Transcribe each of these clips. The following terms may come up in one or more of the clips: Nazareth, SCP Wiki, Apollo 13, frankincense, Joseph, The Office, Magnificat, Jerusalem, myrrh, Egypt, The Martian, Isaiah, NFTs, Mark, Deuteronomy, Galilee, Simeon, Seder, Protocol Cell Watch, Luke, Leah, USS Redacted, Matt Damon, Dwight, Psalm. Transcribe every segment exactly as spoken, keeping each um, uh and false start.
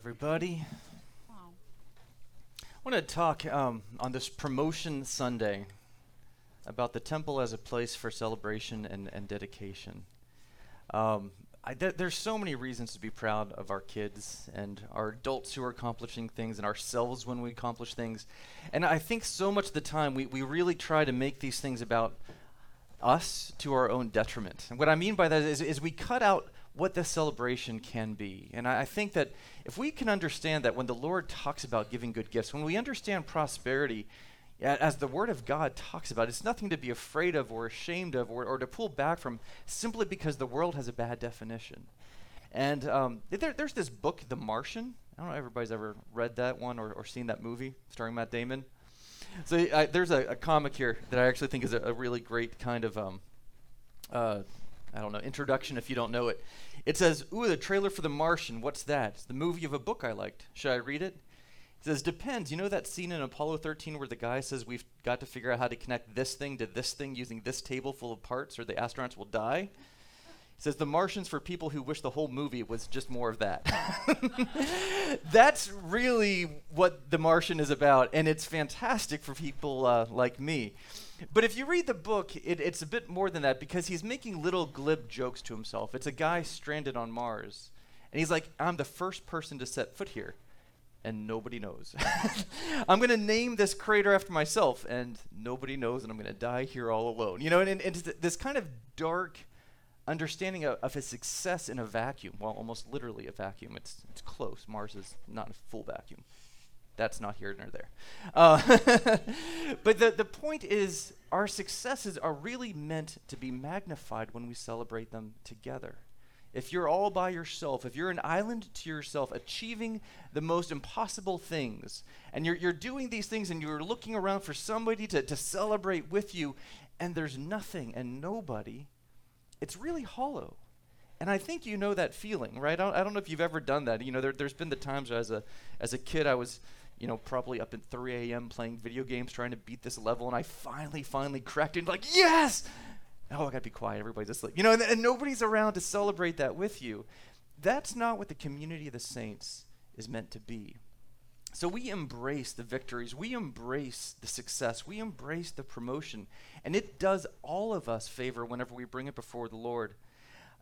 everybody. Wow. I want to talk um, on this Promotion Sunday about the temple as a place for celebration and, and dedication. Um, I de- there's so many reasons to be proud of our kids and our adults who are accomplishing things and ourselves when we accomplish things. And I think so much of the time we, we really try to make these things about us to our own detriment. And what I mean by that is, is we cut out what the celebration can be. And I, I think that if we can understand that when the Lord talks about giving good gifts, when we understand prosperity a- as the Word of God talks about, it's nothing to be afraid of or ashamed of or, or to pull back from simply because the world has a bad definition. And um, there, there's this book, The Martian. I don't know if everybody's ever read that one or, or seen that movie starring Matt Damon. So uh, there's a, a comic here that I actually think is a, a really great kind of um, uh, I don't know, introduction if you don't know it. It says, ooh, the trailer for The Martian, what's that? It's the movie of a book I liked. Should I read it? It says, depends. You know that scene in Apollo thirteen where the guy says we've got to figure out how to connect this thing to this thing using this table full of parts or the astronauts will die? It says, The Martian's for people who wish the whole movie was just more of that. That's really what The Martian is about, and it's fantastic for people uh, like me. But if you read the book, it, it's a bit more than that because he's making little glib jokes to himself. It's a guy stranded on Mars, and he's like, I'm the first person to set foot here, and nobody knows. I'm going to name this crater after myself, and nobody knows, and I'm going to die here all alone. You know, and, and it's th- this kind of dark understanding of, of his success in a vacuum, well, almost literally a vacuum. It's, it's close. Mars is not a full vacuum. That's not here nor there. Uh, but the, the point is our successes are really meant to be magnified when we celebrate them together. If you're all by yourself, if you're an island to yourself, achieving the most impossible things, and you're, you're doing these things and you're looking around for somebody to, to celebrate with you, and there's nothing and nobody, it's really hollow. And I think you know that feeling, right? I don't, I don't know if you've ever done that. You know, there, there's been the times as a as a kid I was, you know, probably up at three a.m. playing video games trying to beat this level, and I finally, finally cracked it. Like, yes! Oh, I gotta be quiet. Everybody's asleep. You know, and, and nobody's around to celebrate that with you. That's not what the community of the saints is meant to be. So we embrace the victories. We embrace the success. We embrace the promotion. And it does all of us favor whenever we bring it before the Lord.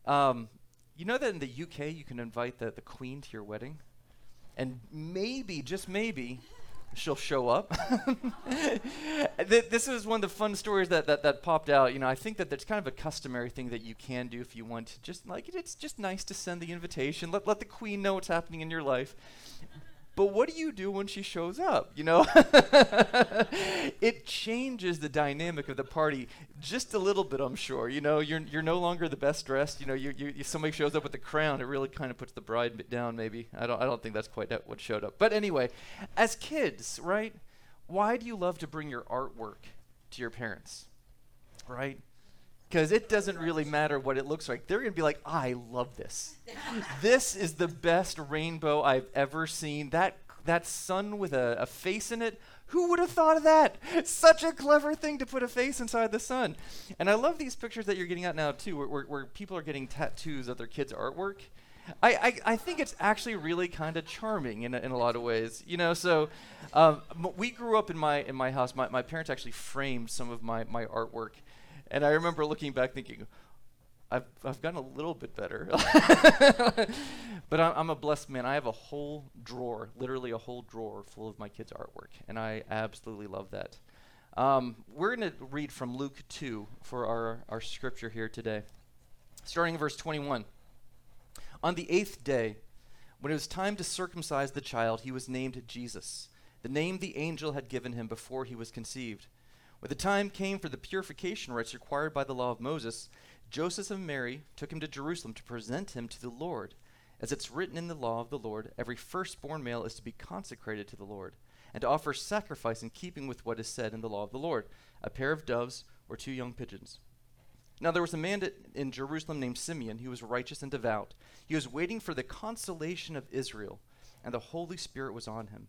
Um, you know that in the U K you can invite the, the Queen to your wedding? And maybe, just maybe, she'll show up. Th- this is one of the fun stories that, that, that popped out. You know, I think that that's kind of a customary thing that you can do if you want to. Just like, it's just nice to send the invitation. Let, let the Queen know what's happening in your life. But what do you do when she shows up, you know? It changes the dynamic of the party just a little bit, I'm sure. You know, you're you're no longer the best dressed. You know, you, you somebody shows up with a crown. It really kind of puts the bride down, maybe. I don't I don't think that's quite that what showed up. But anyway, as kids, right, why do you love to bring your artwork to your parents, right? Because it doesn't really matter what it looks like. They're going to be like, I love this. This is the best rainbow I've ever seen. That that sun with a, a face in it, who would have thought of that? It's such a clever thing to put a face inside the sun. And I love these pictures that you're getting out now, too, where, where, where people are getting tattoos of their kids' artwork. I, I, I think it's actually really kind of charming in a, in a lot of ways, you know. So um, we grew up in my in my house. My, my parents actually framed some of my, my artwork. And I remember looking back thinking, I've I've gotten a little bit better. But I'm, I'm a blessed man. I have a whole drawer, literally a whole drawer full of my kids' artwork. And I absolutely love that. Um, we're going to read from Luke two for our, our scripture here today. Starting in verse twenty-one. On the eighth day, when it was time to circumcise the child, he was named Jesus, the name the angel had given him before he was conceived. When the time came for the purification rites required by the law of Moses, Joseph and Mary took him to Jerusalem to present him to the Lord. As it's written in the law of the Lord, every firstborn male is to be consecrated to the Lord and to offer sacrifice in keeping with what is said in the law of the Lord, a pair of doves or two young pigeons. Now there was a man in Jerusalem named Simeon who was righteous and devout. He was waiting for the consolation of Israel, and the Holy Spirit was on him.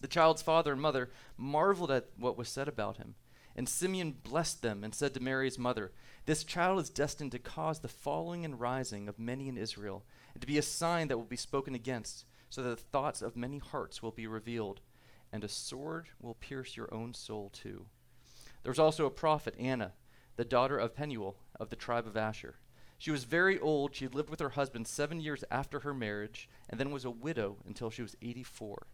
The child's father and mother marveled at what was said about him. And Simeon blessed them and said to Mary's mother, "This child is destined to cause the falling and rising of many in Israel, and to be a sign that will be spoken against, so that the thoughts of many hearts will be revealed, and a sword will pierce your own soul too." There was also a prophet, Anna, the daughter of Phanuel of the tribe of Asher. She was very old. She lived with her husband seven years after her marriage, and then was a widow until she was eighty-four.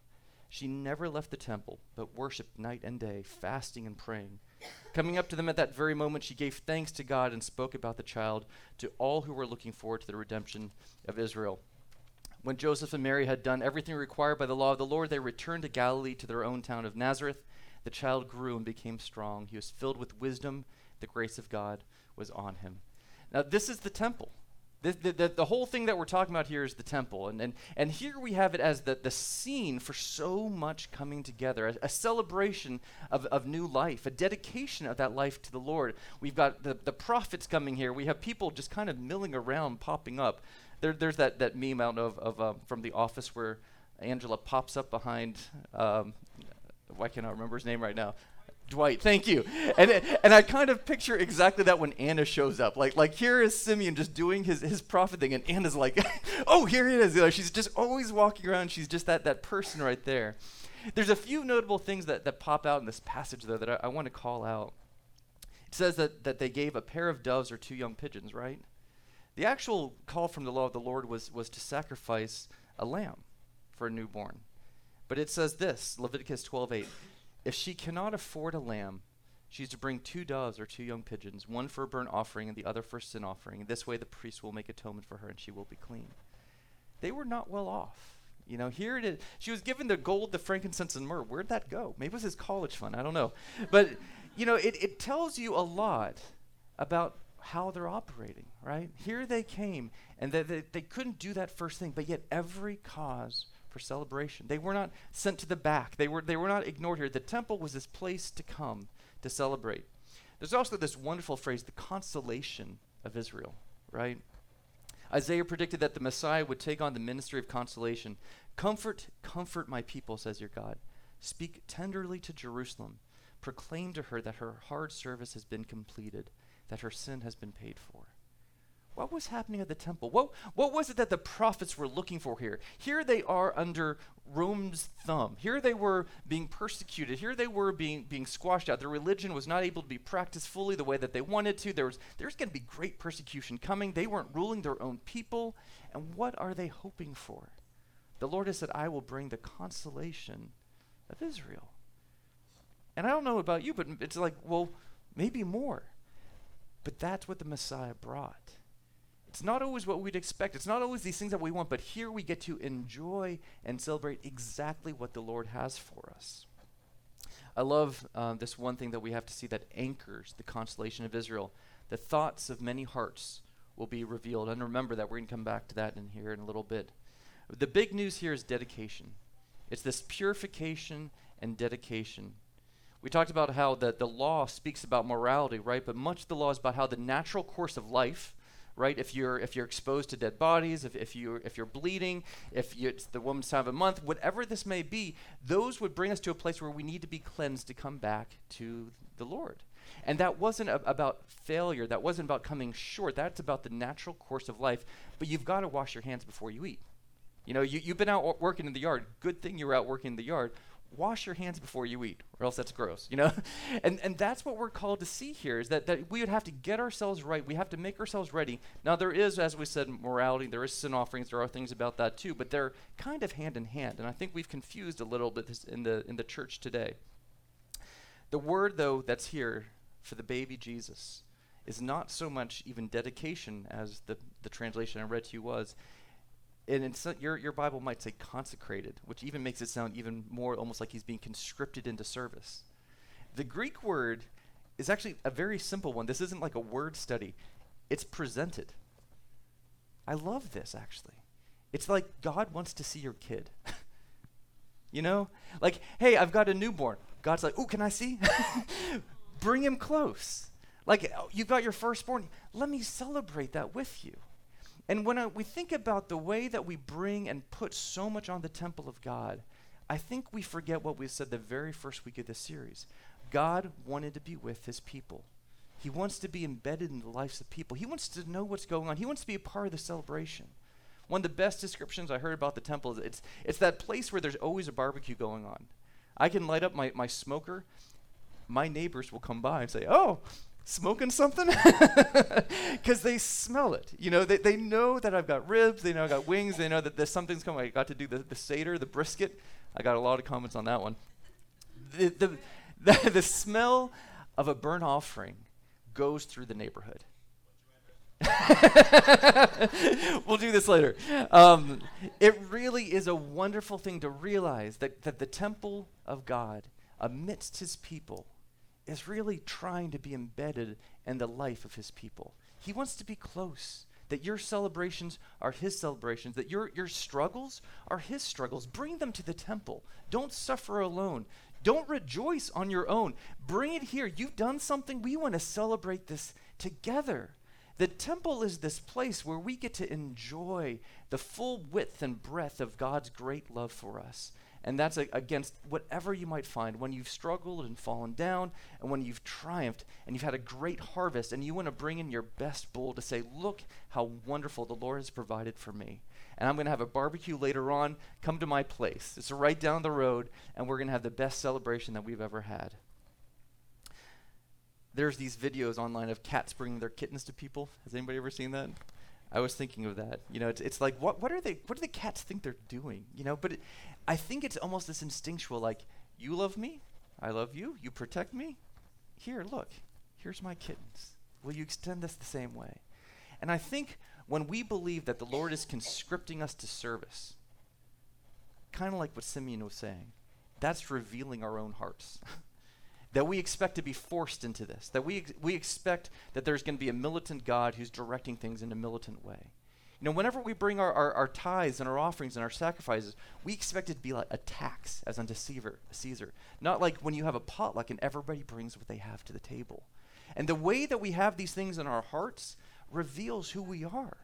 She never left the temple, but worshipped night and day, fasting and praying. Coming up to them at that very moment, she gave thanks to God and spoke about the child to all who were looking forward to the redemption of Israel. When Joseph and Mary had done everything required by the law of the Lord, they returned to Galilee to their own town of Nazareth. The child grew and became strong. He was filled with wisdom. The grace of God was on him. Now, this is the temple. The, the, the, the whole thing that we're talking about here is the temple. And and, and here we have it as the, the scene for so much coming together, a, a celebration of, of new life, a dedication of that life to the Lord. We've got the, the prophets coming here. We have people just kind of milling around, popping up. There, there's that, that meme, I don't know, of, of, um, from The Office where Angela pops up behind, um, why can't I remember his name right now? Dwight, thank you. And and I kind of picture exactly that when Anna shows up. Like like here is Simeon just doing his, his prophet thing, and Anna's like, oh, here it is. You know, she's just always walking around. She's just that, that person right there. There's a few notable things that, that pop out in this passage, though, that I, I want to call out. It says that, that they gave a pair of doves or two young pigeons, right? The actual call from the law of the Lord was, was to sacrifice a lamb for a newborn. But it says this, Leviticus twelve eight. If she cannot afford a lamb, she's to bring two doves or two young pigeons, one for a burnt offering and the other for a sin offering. And this way the priest will make atonement for her and she will be clean. They were not well off. You know, here it is. She was given the gold, the frankincense, and myrrh. Where'd that go? Maybe it was his college fund. I don't know. But, you know, it, it tells you a lot about how they're operating, right? Here they came, and they, they, they couldn't do that first thing, but yet every cause for celebration. They were not sent to the back. They were they were not ignored here. The temple was this place to come to celebrate. There's also this wonderful phrase, the consolation of Israel, right? Isaiah predicted that the Messiah would take on the ministry of consolation. Comfort, comfort my people, says your God. Speak tenderly to Jerusalem. Proclaim to her that her hard service has been completed, that her sin has been paid for. What was happening at the temple? What what was it that the prophets were looking for here? Here they are under Rome's thumb. Here they were being persecuted. Here they were being being squashed out. Their religion was not able to be practiced fully the way that they wanted to. There was there's going to be great persecution coming. They weren't ruling their own people. And what are they hoping for? The Lord has said, I will bring the consolation of Israel. And I don't know about you, but it's like, well, maybe more. But that's what the Messiah brought. It's not always what we'd expect. It's not always these things that we want, but here we get to enjoy and celebrate exactly what the Lord has for us. I love uh, this one thing that we have to see that anchors the consolation of Israel. The thoughts of many hearts will be revealed. And remember that. We're going to come back to that in here in a little bit. The big news here is dedication. It's this purification and dedication. We talked about how the, the law speaks about morality, right? But much of the law is about how the natural course of life, right? If you're if you're exposed to dead bodies, if if you if you're bleeding, if you, it's the woman's time of the month, whatever this may be, those would bring us to a place where we need to be cleansed to come back to the Lord. And that wasn't a, about failure. That wasn't about coming short. That's about the natural course of life. But you've got to wash your hands before you eat. You know, you you've been out w- working in the yard. Good thing you're out working in the yard. Wash your hands before you eat, or else that's gross, you know? and and that's what we're called to see here, is that, that we would have to get ourselves right. We have to make ourselves ready. Now, there is, as we said, morality. There is sin offerings. There are things about that, too. But they're kind of hand in hand, and I think we've confused a little bit this in the in the church today. The word, though, that's here for the baby Jesus is not so much even dedication as the, the translation I read to you was. And in so your your Bible might say consecrated, which even makes it sound even more almost like he's being conscripted into service. The Greek word is actually a very simple one. This isn't like a word study. It's presented. I love this, actually. It's like God wants to see your kid. You know? Like, hey, I've got a newborn. God's like, ooh, can I see? Bring him close. Like, you've got your firstborn. Let me celebrate that with you. And when I, we think about the way that we bring and put so much on the temple of God, I think we forget what we said the very first week of this series. God wanted to be with his people. He wants to be embedded in the lives of people. He wants to know what's going on. He wants to be a part of the celebration. One of the best descriptions I heard about the temple is it's it's that place where there's always a barbecue going on. I can light up my, my smoker. My neighbors will come by and say, oh, smoking something? Because they smell it. You know, they, they know that I've got ribs. They know I've got wings. They know that there's something's coming. I got to do the, the Seder, the brisket. I got a lot of comments on that one. The, the, the, the smell of a burnt offering goes through the neighborhood. We'll do this later. Um, it really is a wonderful thing to realize that, that the temple of God amidst his people is really trying to be embedded in the life of his people. He wants to be close, that your celebrations are his celebrations, that your, your struggles are his struggles. Bring them to the temple. Don't suffer alone. Don't rejoice on your own. Bring it here. You've done something. We want to celebrate this together. The temple is this place where we get to enjoy the full width and breadth of God's great love for us. And that's a, against whatever you might find when you've struggled and fallen down and when you've triumphed and you've had a great harvest and you want to bring in your best bull to say, look how wonderful the Lord has provided for me. And I'm going to have a barbecue later on. Come to my place. It's right down the road, and we're going to have the best celebration that we've ever had. There's these videos online of cats bringing their kittens to people. Has anybody ever seen that? I was thinking of that. You know, it's, it's like, what what are they? What do the cats think they're doing? You know, but it, I think it's almost this instinctual, like, you love me, I love you, you protect me. Here, look, here's my kittens. Will you extend this the same way? And I think when we believe that the Lord is conscripting us to service, kind of like what Simeon was saying, that's revealing our own hearts. That we expect to be forced into this, that we ex- we expect that there's going to be a militant God who's directing things in a militant way. You know, whenever we bring our, our, our tithes and our offerings and our sacrifices, we expect it to be like a tax as unto Caesar, not like when you have a potluck and everybody brings what they have to the table. And the way that we have these things in our hearts reveals who we are.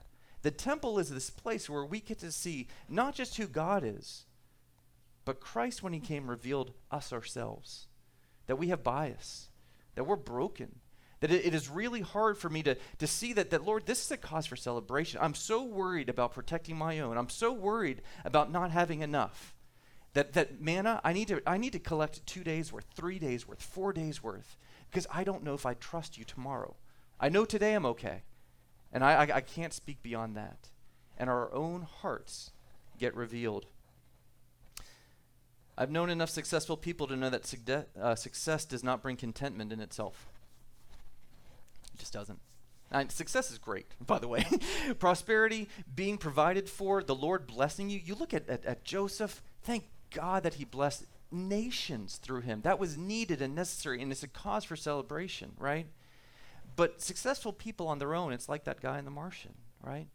The temple is this place where we get to see not just who God is, but Christ, when he came, revealed us ourselves. That we have bias, that we're broken, that it, it is really hard for me to, to see that, that, Lord, this is a cause for celebration. I'm so worried about protecting my own. I'm so worried about not having enough. That that manna, I need to I need to collect two days worth, three days worth, four days worth, because I don't know if I trust you tomorrow. I know today I'm okay, and I, I, I can't speak beyond that. And our own hearts get revealed. I've known enough successful people to know that sude- uh, success does not bring contentment in itself. It just doesn't. And success is great, by the way. Prosperity, being provided for, the Lord blessing you. You look at, at, at Joseph, thank God that he blessed nations through him. That was needed and necessary, and it's a cause for celebration, right? But successful people on their own, it's like that guy in The Martian, right?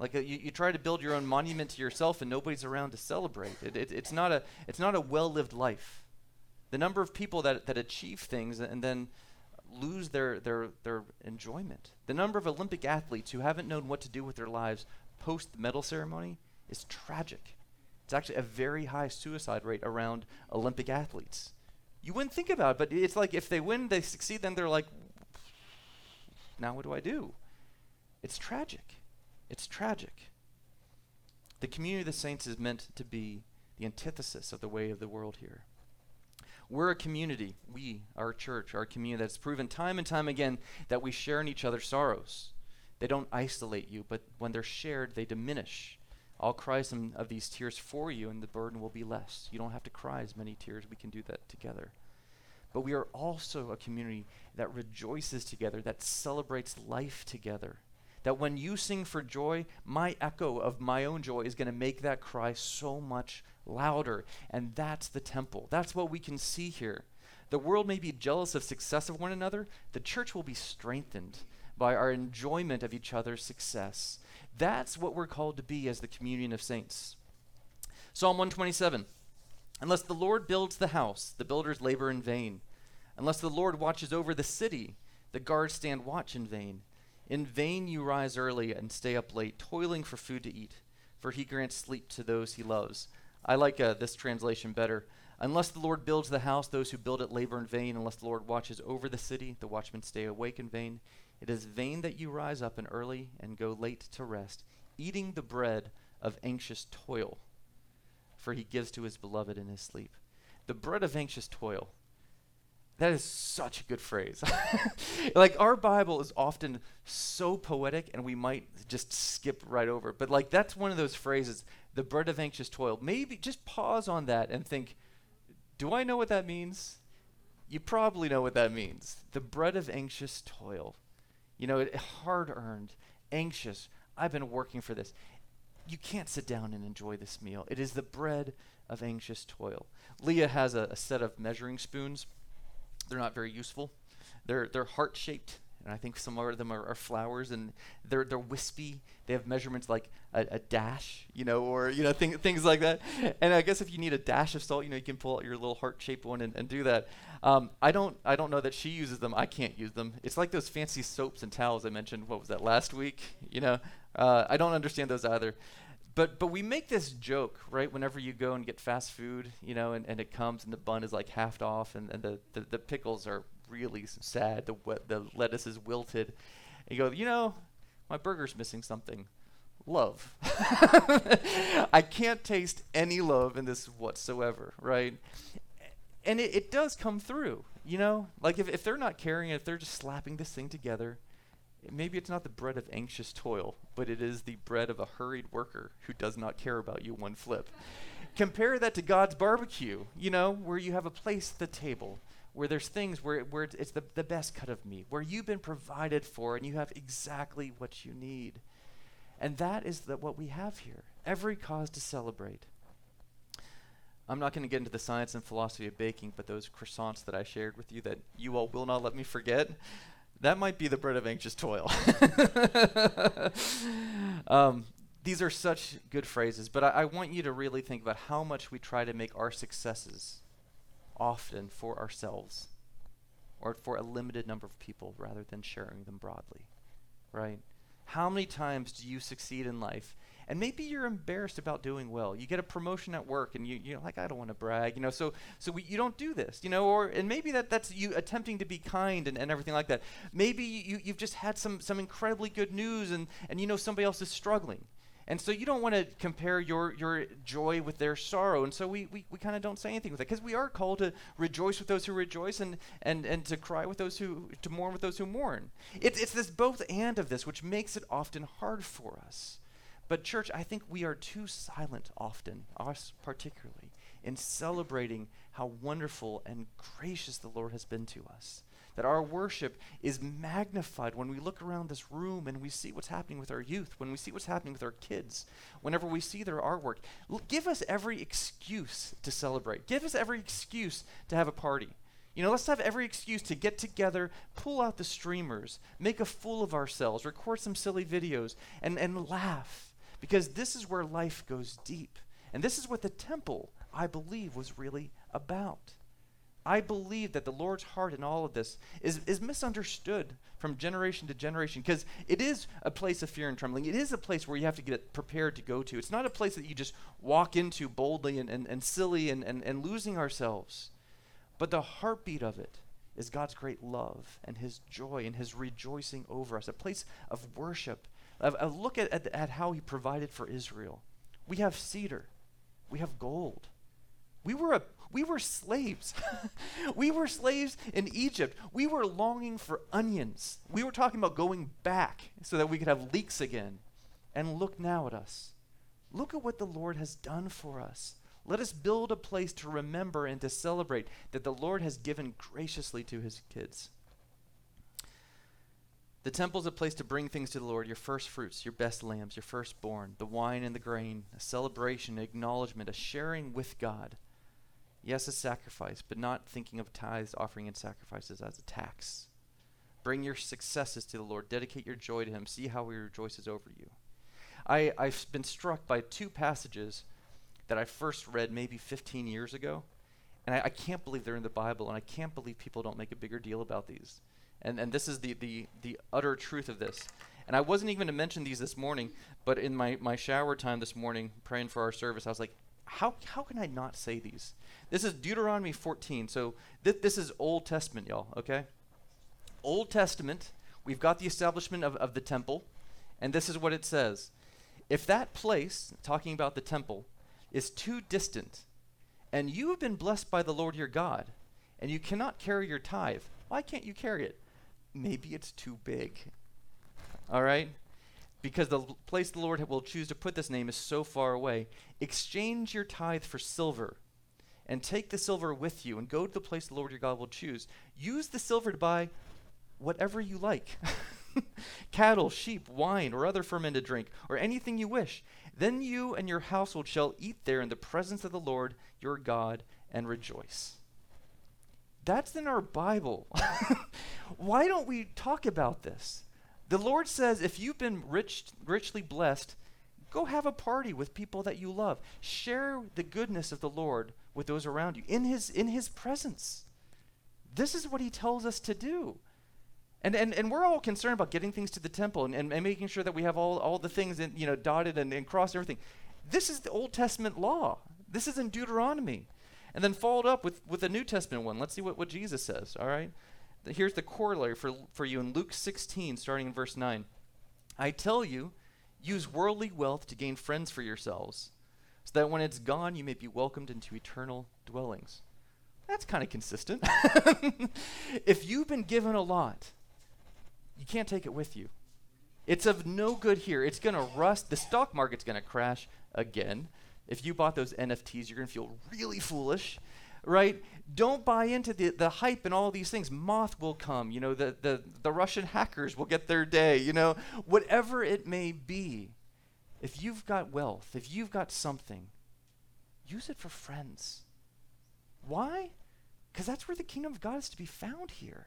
Like a, you, you try to build your own monument to yourself, and nobody's around to celebrate. It, it, it's not a it's not a well-lived life. The number of people that that achieve things and then lose their their their enjoyment. The number of Olympic athletes who haven't known what to do with their lives post the medal ceremony is tragic. It's actually a very high suicide rate around Olympic athletes. You wouldn't think about it, but it's like if they win, they succeed, then they're like, now what do I do? It's tragic. It's tragic. The community of the saints is meant to be the antithesis of the way of the world here. We're a community, we, our church, our community, that's proven time and time again that we share in each other's sorrows. They don't isolate you, but when they're shared, they diminish. I'll cry some of these tears for you, and the burden will be less. You don't have to cry as many tears. We can do that together. But we are also a community that rejoices together, that celebrates life together. That when you sing for joy, my echo of my own joy is going to make that cry so much louder. And that's the temple. That's what we can see here. The world may be jealous of success of one another. The church will be strengthened by our enjoyment of each other's success. That's what we're called to be as the communion of saints. Psalm one twenty-seven, unless the Lord builds the house, the builders labor in vain. Unless the Lord watches over the city, the guards stand watch in vain. In vain you rise early and stay up late, toiling for food to eat, for he grants sleep to those he loves. I like uh, this translation better. Unless the Lord builds the house, those who build it labor in vain. Unless the Lord watches over the city, the watchmen stay awake in vain. It is vain that you rise up and early and go late to rest, eating the bread of anxious toil, for he gives to his beloved in his sleep. The bread of anxious toil. That is such a good phrase. Like, our Bible is often so poetic, and we might just skip right over. But, like, that's one of those phrases, the bread of anxious toil. Maybe just pause on that and think, do I know what that means? You probably know what that means. The bread of anxious toil. You know, it, hard-earned, anxious. I've been working for this. You can't sit down and enjoy this meal. It is the bread of anxious toil. Leah has a, a set of measuring spoons. They're not very useful. They're they're heart-shaped, and I think some of them are, are flowers, and they're they're wispy. They have measurements like a, a dash, you know, or you know thing, things like that. And I guess if you need a dash of salt, you know, you can pull out your little heart-shaped one and, and do that. Um, I don't I don't know that she uses them. I can't use them. It's like those fancy soaps and towels I mentioned. What was that last week? You know, uh, I don't understand those either. But but we make this joke, right, whenever you go and get fast food, you know, and, and it comes and the bun is like halved off and, and the, the, the pickles are really sad, the we- the lettuce is wilted. And you go, you know, my burger's missing something. Love. I can't taste any love in this whatsoever, right? And it, it does come through, you know? Like if, if they're not carrying it, if they're just slapping this thing together, maybe it's not the bread of anxious toil, but it is the bread of a hurried worker who does not care about you one flip. Compare that to God's barbecue, you know, where you have a place at the table, where there's things where, where it's, it's the, the best cut of meat, where you've been provided for and you have exactly what you need. And that is the, what we have here, every cause to celebrate. I'm not going to get into the science and philosophy of baking, but those croissants that I shared with you that you all will not let me forget, that might be the bread of anxious toil. um, these are such good phrases, but I, I want you to really think about how much we try to make our successes often for ourselves or for a limited number of people rather than sharing them broadly, right? How many times do you succeed in life? And maybe you're embarrassed about doing well. You get a promotion at work, and you, you're like, I don't want to brag, you know. So, so we, you don't do this, you know. Or and maybe that, that's you attempting to be kind and, and everything like that. Maybe you you've just had some some incredibly good news, and and you know somebody else is struggling, and so you don't want to compare your your joy with their sorrow. And so we we, we kind of don't say anything with it because we are called to rejoice with those who rejoice, and and and to cry with those who to mourn with those who mourn. It's it's this both and of this, which makes it often hard for us. But church, I think we are too silent often, us particularly, in celebrating how wonderful and gracious the Lord has been to us. That our worship is magnified when we look around this room and we see what's happening with our youth, when we see what's happening with our kids, whenever we see their artwork. L- give us every excuse to celebrate. Give us every excuse to have a party. You know, let's have every excuse to get together, pull out the streamers, make a fool of ourselves, record some silly videos, and, and laugh. Because this is where life goes deep. And this is what the temple, I believe, was really about. I believe that the Lord's heart in all of this is, is misunderstood from generation to generation. Because it is a place of fear and trembling. It is a place where you have to get prepared to go to. It's not a place that you just walk into boldly and, and, and silly and, and, and losing ourselves. But the heartbeat of it is God's great love and his joy and his rejoicing over us. A place of worship. A look at, at, at how he provided for Israel. We have cedar. We have gold. We were a, we were slaves. We were slaves in Egypt. We were longing for onions. We were talking about going back so that we could have leeks again. And look now at us. Look at what the Lord has done for us. Let us build a place to remember and to celebrate that the Lord has given graciously to his kids. The temple is a place to bring things to the Lord, your first fruits, your best lambs, your firstborn, the wine and the grain, a celebration, an acknowledgement, a sharing with God. Yes, a sacrifice, but not thinking of tithes, offering, and sacrifices as a tax. Bring your successes to the Lord. Dedicate your joy to him. See how he rejoices over you. I, I've been struck by two passages that I first read maybe fifteen years ago, and I, I can't believe they're in the Bible, and I can't believe people don't make a bigger deal about these. And and this is the the, the utter truth of this. And I wasn't even going to mention these this morning, but in my, my shower time this morning, praying for our service, I was like, how how can I not say these? This is Deuteronomy fourteen, so th- this is Old Testament, y'all, okay? Old Testament, we've got the establishment of, of the temple, and this is what it says. If that place, talking about the temple, is too distant, and you have been blessed by the Lord your God, and you cannot carry your tithe, why can't you carry it? Maybe it's too big. All right? Because the l- place the Lord will choose to put this name is so far away. Exchange your tithe for silver, and take the silver with you, and go to the place the Lord your God will choose. Use the silver to buy whatever you like. Cattle, sheep, wine, or other fermented drink, or anything you wish. Then you and your household shall eat there in the presence of the Lord your God and rejoice. That's in our Bible. Why don't we talk about this? The Lord says, if you've been rich, richly blessed, go have a party with people that you love. Share the goodness of the Lord with those around you in his, in his presence. This is what he tells us to do. And, and and we're all concerned about getting things to the temple and, and, and making sure that we have all, all the things in, you know, dotted and, and crossed and everything. This is the Old Testament law. This is in Deuteronomy. And then followed up with, with the New Testament one. Let's see what, what Jesus says, all right? The, here's the corollary for, for you in Luke sixteen, starting in verse nine. I tell you, use worldly wealth to gain friends for yourselves, so that when it's gone you may be welcomed into eternal dwellings. That's kind of consistent. If you've been given a lot, you can't take it with you. It's of no good here. It's going to rust. The stock market's going to crash again. If you bought those N F Ts, you're going to feel really foolish, right? Don't buy into the, the hype and all these things. Moth will come. You know, the, the, the Russian hackers will get their day, you know. Whatever it may be, if you've got wealth, if you've got something, use it for friends. Why? Because that's where the kingdom of God is to be found here.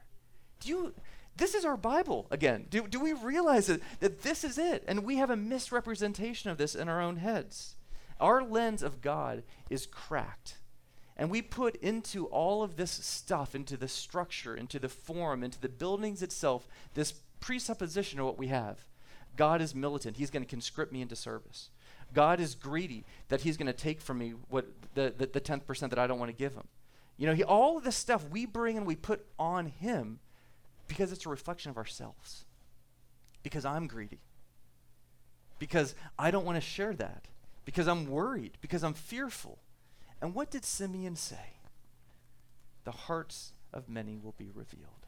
Do you... This is our Bible again. Do, do we realize that, that this is it? And we have a misrepresentation of this in our own heads. Our lens of God is cracked. And we put into all of this stuff, into the structure, into the form, into the buildings itself, this presupposition of what we have. God is militant. He's going to conscript me into service. God is greedy, that he's going to take from me what the, the, the tenth percent that I don't want to give him. You know, he, all of this stuff we bring and we put on him, because it's a reflection of ourselves. Because I'm greedy. Because I don't want to share that. Because I'm worried. Because I'm fearful. And what did Simeon say? The hearts of many will be revealed.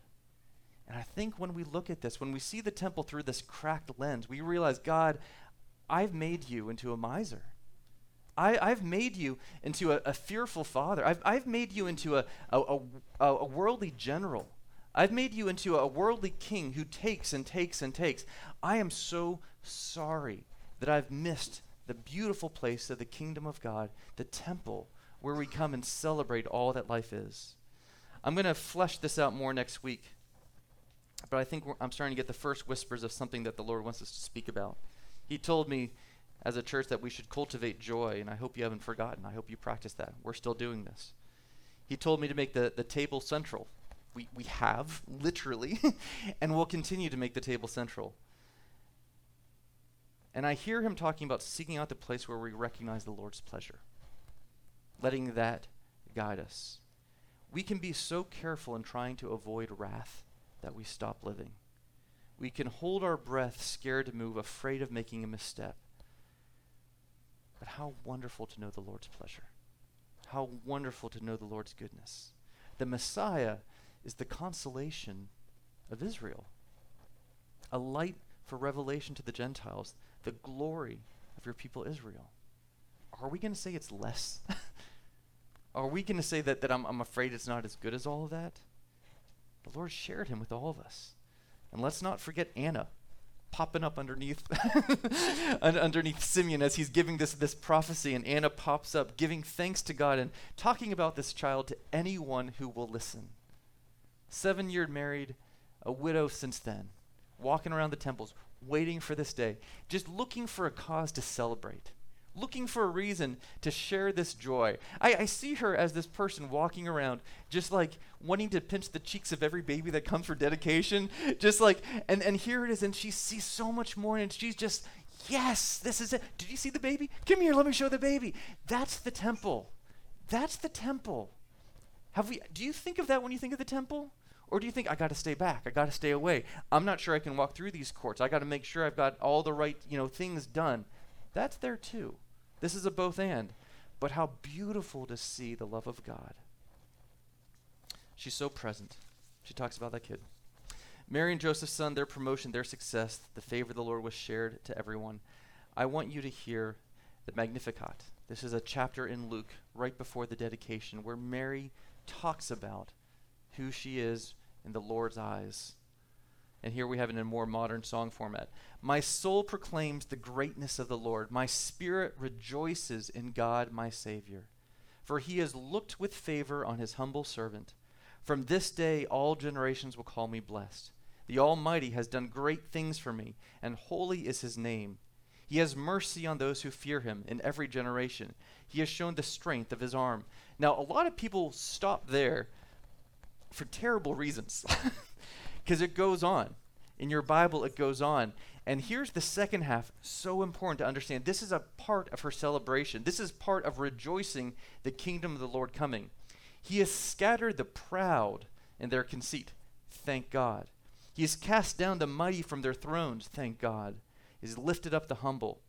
And I think when we look at this, when we see the temple through this cracked lens, we realize, God, I've made you into a miser. I, I've made you into a, a fearful father. I've, I've made you into a, a, a, a worldly general. I've made you into a worldly king who takes and takes and takes. I am so sorry that I've missed the beautiful place of the kingdom of God, the temple, where we come and celebrate all that life is. I'm going to flesh this out more next week, but I think we're, I'm starting to get the first whispers of something that the Lord wants us to speak about. He told me as a church that we should cultivate joy, and I hope you haven't forgotten. I hope you practice that. We're still doing this. He told me to make the, the table central. We we have, literally, and we'll continue to make the table central. And I hear him talking about seeking out the place where we recognize the Lord's pleasure, letting that guide us. We can be so careful in trying to avoid wrath that we stop living. We can hold our breath, scared to move, afraid of making a misstep. But how wonderful to know the Lord's pleasure. How wonderful to know the Lord's goodness. The Messiah is the consolation of Israel, a light for revelation to the Gentiles, the glory of your people Israel. Are we going to say it's less? Are we going to say that, that I'm, I'm afraid it's not as good as all of that? The Lord shared him with all of us. And let's not forget Anna popping up underneath un- underneath Simeon as he's giving this, this prophecy, and Anna pops up giving thanks to God and talking about this child to anyone who will listen. Seven year married, a widow since then, walking around the temples, waiting for this day, just looking for a cause to celebrate, looking for a reason to share this joy. I, I see her as this person walking around just like wanting to pinch the cheeks of every baby that comes for dedication, just like, and, and here it is, and she sees so much more, and she's just, yes, this is it. Did you see the baby? Come here, let me show the baby. That's the temple. That's the temple. Have we? Do you think of that when you think of the temple? Or do you think, I got to stay back, I got to stay away, I'm not sure I can walk through these courts, I got to make sure I've got all the right, you know, things done. That's there too. This is a both and. But how beautiful to see the love of God. She's so present. She talks about that kid. Mary and Joseph's son, their promotion, their success, the favor of the Lord was shared to everyone. I want you to hear the Magnificat. This is a chapter in Luke right before the dedication where Mary talks about who she is in the Lord's eyes. And here we have it in a more modern song format. My soul proclaims the greatness of the Lord. My spirit rejoices in God, my Savior. For he has looked with favor on his humble servant. From this day, all generations will call me blessed. The Almighty has done great things for me, and holy is his name. He has mercy on those who fear him in every generation. He has shown the strength of his arm. Now, a lot of people stop there for terrible reasons. Because it goes on. In your Bible, it goes on. And here's the second half, so important to understand. This is a part of her celebration. This is part of rejoicing the kingdom of the Lord coming. He has scattered the proud in their conceit. Thank God. He has cast down the mighty from their thrones. Thank God. He has lifted up the humble.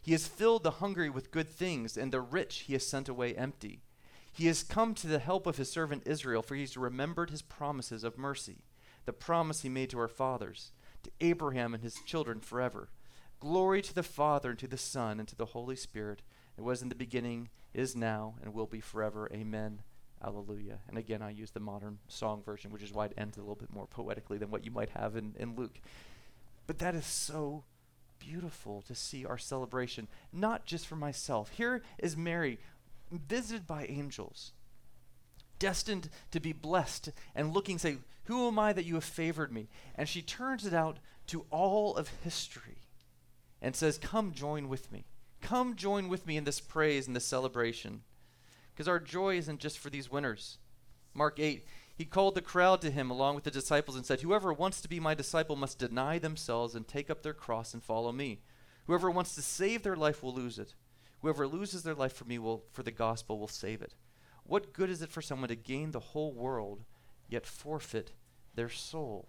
He has filled the hungry with good things, and the rich he has sent away empty. He has come to the help of his servant Israel, for he has remembered his promises of mercy. The promise he made to our fathers, to Abraham and his children forever. Glory to the Father, and to the Son, and to the Holy Spirit. It was in the beginning, is now, and will be forever. Amen. Alleluia. And again, I use the modern song version, which is why it ends a little bit more poetically than what you might have in, in Luke. But that is so beautiful to see our celebration, not just for myself. Here is Mary, visited by angels, destined to be blessed, and looking, say, who am I that you have favored me? And she turns it out to all of history and says, come join with me. Come join with me in this praise and this celebration. Because our joy isn't just for these winners. Mark eight, he called the crowd to him along with the disciples and said, whoever wants to be my disciple must deny themselves and take up their cross and follow me. Whoever wants to save their life will lose it. Whoever loses their life for me will, for the gospel will save it. What good is it for someone to gain the whole world yet forfeit their soul?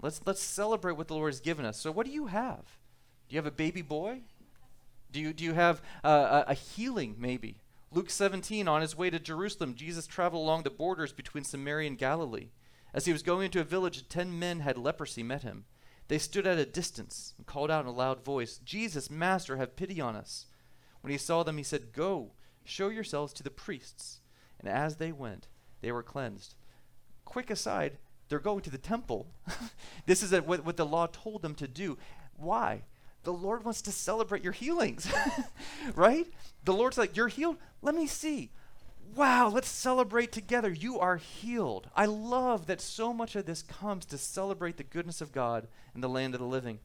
Let's let's celebrate what the Lord has given us. So what do you have? Do you have a baby boy? Do you, do you have uh, a, a healing maybe? Luke seventeen, on his way to Jerusalem, Jesus traveled along the borders between Samaria and Galilee. As he was going into a village, ten men had leprosy met him. They stood at a distance and called out in a loud voice, Jesus, Master, have pity on us. When he saw them, he said, go, show yourselves to the priests. And as they went, they were cleansed. Quick aside, they're going to the temple. This is a, what, what the law told them to do. Why? The Lord wants to celebrate your healings, right? The Lord's like, you're healed? Let me see. Wow, let's celebrate together. You are healed. I love that so much of this comes to celebrate the goodness of God in the land of the living.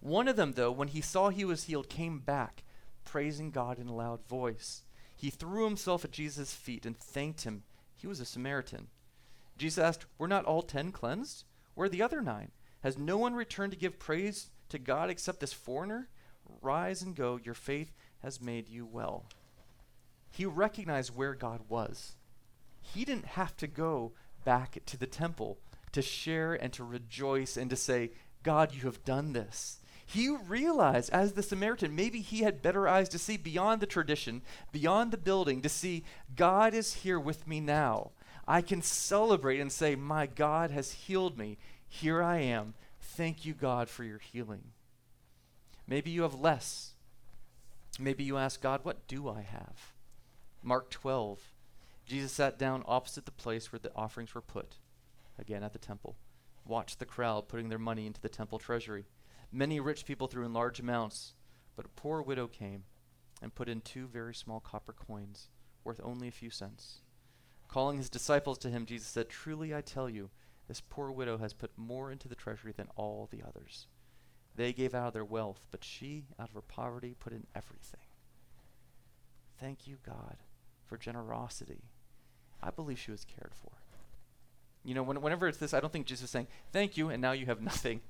One of them, though, when he saw he was healed, came back, praising God in a loud voice. He threw himself at Jesus' feet and thanked him. He was a Samaritan. Jesus asked, were not all ten cleansed? Where are the other nine? Has no one returned to give praise to God except this foreigner? Rise and go. Your faith has made you well. He recognized where God was. He didn't have to go back to the temple to share and to rejoice and to say, God, you have done this. He realized, as the Samaritan, maybe he had better eyes to see beyond the tradition, beyond the building, to see God is here with me now. I can celebrate and say, my God has healed me. Here I am. Thank you, God, for your healing. Maybe you have less. Maybe you ask God, what do I have? Mark twelve, Jesus sat down opposite the place where the offerings were put, again at the temple. Watched the crowd putting their money into the temple treasury. Many rich people threw in large amounts, but a poor widow came and put in two very small copper coins, worth only a few cents. Calling his disciples to him, Jesus said, truly I tell you, This poor widow has put more into the treasury than all the others. They gave out of their wealth, but she, out of her poverty, put in everything. Thank you, God, for generosity. I believe she was cared for. You know, when, whenever it's this, I don't think Jesus is saying, thank you, and now you have nothing.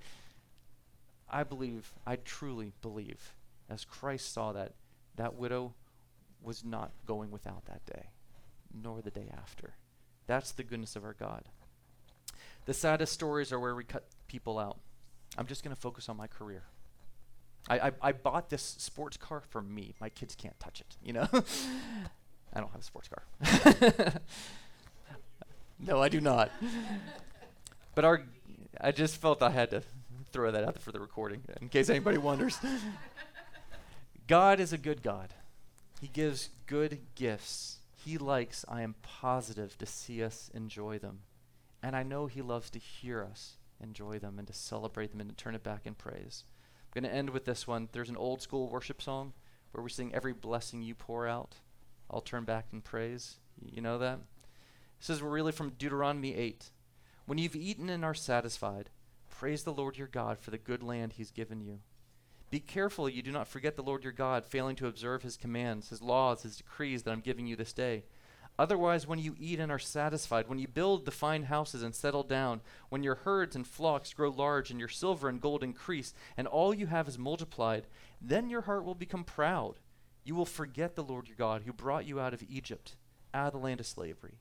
I believe, I truly believe, as Christ saw that, that widow was not going without that day, nor the day after. That's the goodness of our God. The saddest stories are where we cut people out. I'm just going to focus on my career. I, I I bought this sports car for me. My kids can't touch it, you know? I don't have a sports car. No, I do not. But our, I just felt I had to throw that out for the recording in case anybody wonders. God is a good God. He gives good gifts. He likes, I am positive, to see us enjoy them. And I know he loves to hear us enjoy them and to celebrate them and to turn it back in praise. I'm going to end with this one. There's an old school worship song where we sing, every blessing you pour out, I'll turn back in praise. You know that? This is really from Deuteronomy eight. When you've eaten and are satisfied, praise the Lord your God for the good land he's given you. Be careful you do not forget the Lord your God, failing to observe his commands, his laws, his decrees that I'm giving you this day. Otherwise, when you eat and are satisfied, when you build the fine houses and settle down, when your herds and flocks grow large and your silver and gold increase, and all you have is multiplied, then your heart will become proud. You will forget the Lord your God who brought you out of Egypt, out of the land of slavery.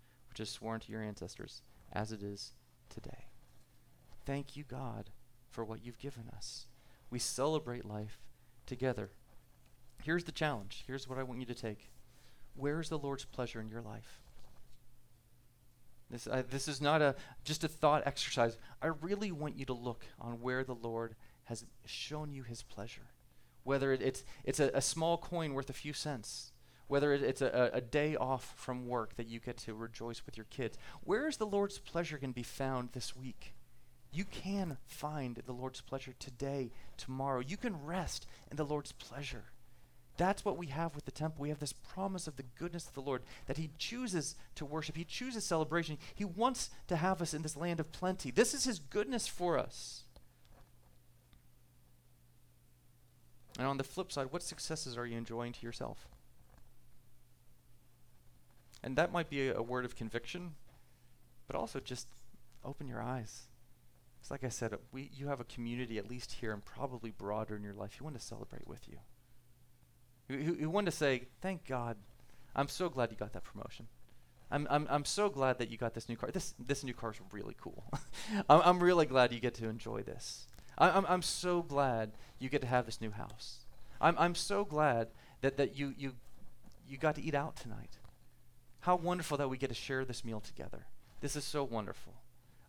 which is sworn to your ancestors, as it is today. Thank you, God, for what you've given us. We celebrate life together. Here's the challenge. Here's what I want you to take. Where is the Lord's pleasure in your life? This, uh, this is not a just a thought exercise. I really want you to look on where the Lord has shown you his pleasure, whether it, it's it's a, a small coin worth a few cents, whether it, it's a, a day off from work that you get to rejoice with your kids. Where is the Lord's pleasure going to be found this week? You can find the Lord's pleasure today, tomorrow. You can rest in the Lord's pleasure. That's what we have with the temple. We have this promise of the goodness of the Lord, that he chooses to worship. He chooses celebration. He wants to have us in this land of plenty. This is his goodness for us. And on the flip side, what successes are you enjoying to yourself? And that might be a, a word of conviction, but also just open your eyes. It's like I said, uh, we you have a community, at least here and probably broader in your life, you want to celebrate with you. Who, who want to say, thank God, I'm so glad you got that promotion. I'm I'm I'm so glad that you got this new car. This this new car is really cool. I'm I'm really glad you get to enjoy this. I, I'm I'm so glad you get to have this new house. I'm I'm so glad that, that you you you got to eat out tonight. How wonderful that we get to share this meal together. This is so wonderful.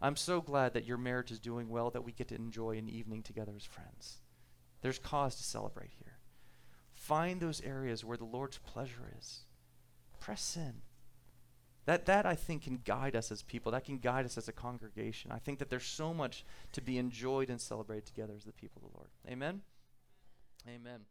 I'm so glad that your marriage is doing well, that we get to enjoy an evening together as friends. There's cause to celebrate here. Find those areas where the Lord's pleasure is. Press in. That, that I think, can guide us as people. That can guide us as a congregation. I think that there's so much to be enjoyed and celebrated together as the people of the Lord. Amen? Amen.